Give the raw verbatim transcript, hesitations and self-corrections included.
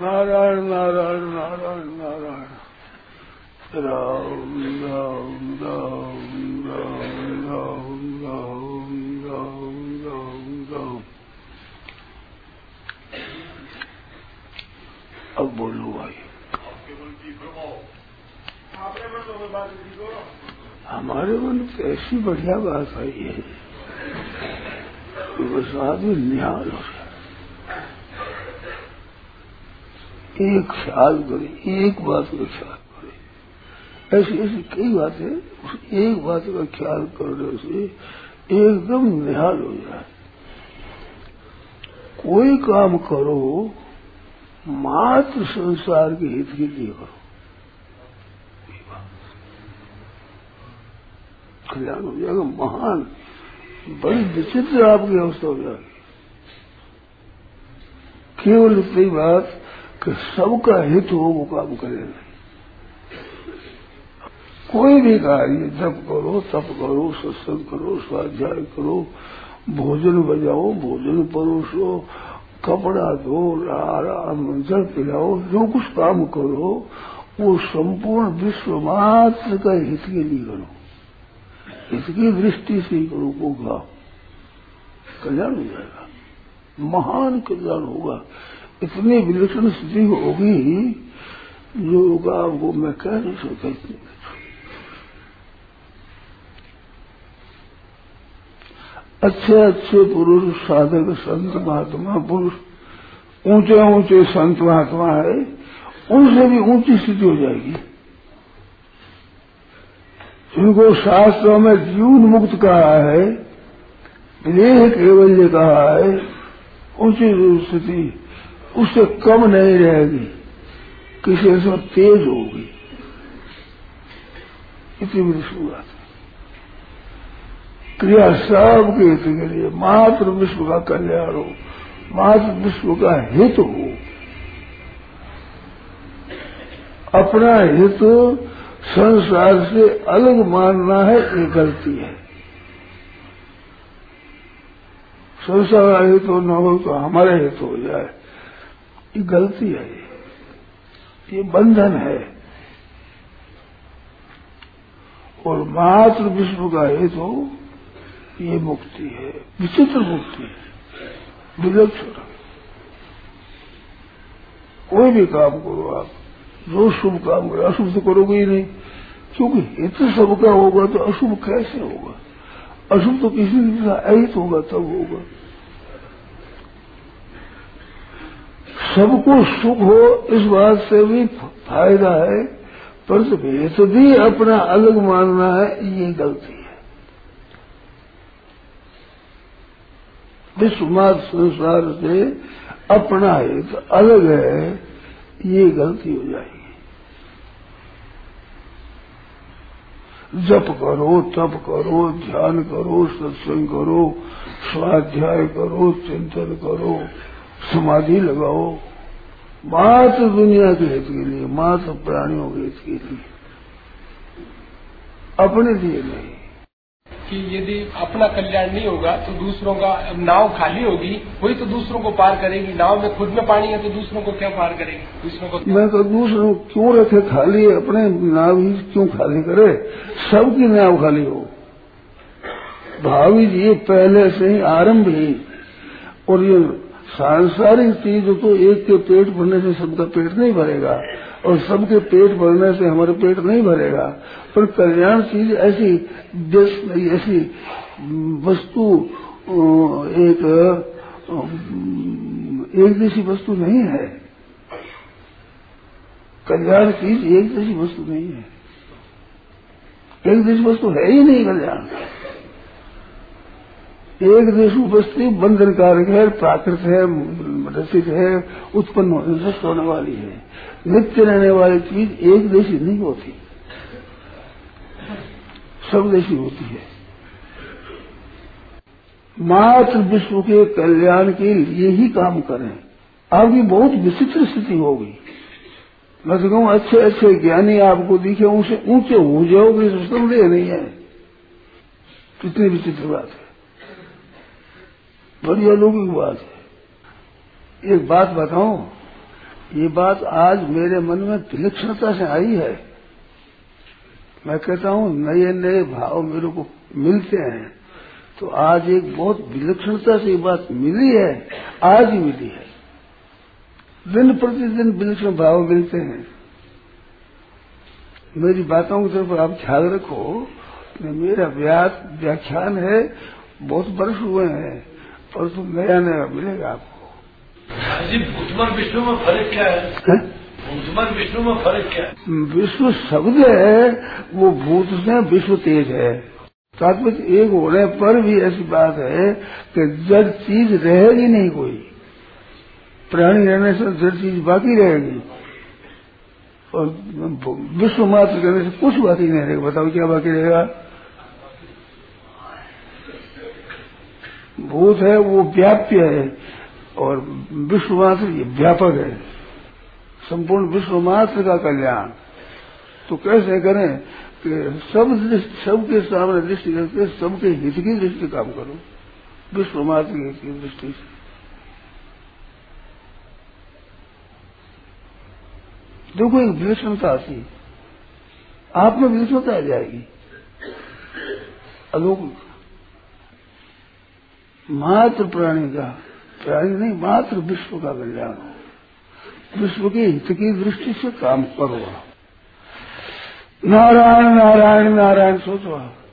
नारायण नारायण नारायण नारायण राम राम राम राम राम राम राम राम राम। अब बोलो भाई, हमारे मन कैसी बढ़िया बात आई है, बस आदमी निहाल हो गया। एक ख्याल करे, एक बात का ख्याल करे, ऐसी ऐसी कई बातें उस एक बात का ख्याल करने से एकदम निहाल हो जाए। कोई काम करो मात्र संसार के हित के लिए करो, कल्याण हो जाएगा महान। बड़ी विचित्र आपकी अवस्था हो जाएगी। केवल इतनी बात कि सबका हित हो वो काम करे। कोई भी कार्य जप करो, तप करो, सत्संग करो, स्वाध्याय करो, भोजन बजाओ, भोजन परोसो, कपड़ा धो, आराम जल पिलाओ, जो कुछ काम करो वो संपूर्ण विश्व मात्र का हित के लिए करो, हित की दृष्टि से ही करो। वो गाओ कल्याण हो जाएगा, महान कल्याण होगा। इतनी विलक्षण स्थिति होगी जो होगा वो मैं कह नहीं सकता। इतनी अच्छे अच्छे पुरुष, साधक, संत महात्मा पुरुष, ऊंचे ऊंचे संत महात्मा है, उनसे भी ऊंची स्थिति हो जाएगी। जिनको शास्त्रों में जीवन मुक्त कहा है, देह केवल कहा है, ऊंची स्थिति उससे कम नहीं रहेगी, किसी से तेज होगी। इतनी बड़ी शुरुआत क्रिया सबके हित के लिए, मात्र विश्व का कल्याण हो, मात्र विश्व का हित हो। अपना हित संसार से अलग मानना है, ये गलती है। संसार का हित हो न हो तो हमारा हित हो जाए, ये गलती है, ये बंधन है। और मात्र विश्व का हित हो, ये मुक्ति है, विचित्र मुक्ति है, विलक्षण। कोई भी काम करो आप, जो शुभ काम करो, अशुभ तो करोगे ही नहीं, क्योंकि हित सबका होगा तो अशुभ कैसे होगा? अशुभ तो किसी दिन का अहित होगा तब होगा। सबको सुख हो इस बात से भी फायदा है, पर भेद भी अपना अलग मानना है, ये गलती है। विश्व मात्र संसार से अपना हित अलग है, ये गलती हो जाएगी। जप करो, तप करो, ध्यान करो, सत्संग करो, स्वाध्याय करो, चिंतन करो, समाधि लगाओ, मात्र दुनिया के हित के लिए, मात्र प्राणियों के हित के लिए, अपने लिए नहीं। कि यदि अपना कल्याण नहीं होगा तो दूसरों का नाव खाली होगी, वही तो दूसरों को पार करेगी। नाव में खुद में पानी है तो दूसरों को क्या पार करेगी? दूसरों को मैं तो दूसरों क्यों रखे खाली, अपने नाव ही क्यों खाली करे? सबकी नाव खाली हो। भावी जी पहले से ही आरंभ ही। और ये सांसारिक चीज तो एक के पेट भरने से सबका पेट नहीं भरेगा, और सबके पेट भरने से हमारे पेट नहीं भरेगा। पर कल्याण चीज ऐसी ऐसी वस्तु, एक एक जैसी वस्तु नहीं है। कल्याण चीज एक जैसी वस्तु नहीं है, एक जैसी वस्तु है ही नहीं। कल्याण एक देश उपस्थिति बंधन कारक है, प्राकृत है, रसिक है, उत्पन्न होने से होने वाली है। नित्य रहने वाली चीज एक देशी नहीं होती, सब देशी होती है। मात्र विश्व के कल्याण के लिए ही काम करें, आपकी बहुत विचित्र स्थिति होगी। मैं तो कहूँ अच्छे अच्छे ज्ञानी आपको दिखे, उनसे ऊंचे हो जाओगे, संदेह नहीं है। कितनी विचित्र बात है, बड़ी अलौकिक बात है। एक बात बताऊं, ये बात आज मेरे मन में विलक्षणता से आई है। मैं कहता हूँ नए नए भाव मेरे को मिलते हैं, तो आज एक बहुत विलक्षणता से ये बात मिली है, आज ही मिली है। दिन प्रतिदिन विलक्षण भाव मिलते हैं। मेरी बातों की तरफ आप ख्याल रखो। मेरा व्याख्यान है, बहुत वर्ष हुए हैं, पर तुम नया नया मिलेगा आपको। जी भूतमन विष्णु में फर्क क्या है? भूतमन विष्णु में फर्क क्या है? विष्णु शब्द है, वो भूत से विश्व तेज है। तात्विक एक होने पर भी ऐसी बात है कि जड़ चीज रहेगी नहीं, कोई प्राणी रहने से जड़ चीज बाकी रहेगी, और विश्व मात्र करने से कुछ बाकी नहीं रहेगा। बताओ क्या बाकी रहेगा? भूत है वो व्याप्य है, और विश्व मात्र ये व्यापक है, संपूर्ण विश्व मात्र का कल्याण। तो कैसे करें कि सब सबके सामने दृष्टि करके सबके हित की दृष्टि काम करो, विश्व मात्र के हित की दृष्टि से। देखो एक विलक्षणता आती है, आप में विलक्षणता आ जाएगी। अलौकिक मात्र प्राणी का, प्राणी नहीं मात्र विश्व का कल्याण हो, विश्व के हित की दृष्टि से काम करो। नारायण नारायण नारायण सोचो आप।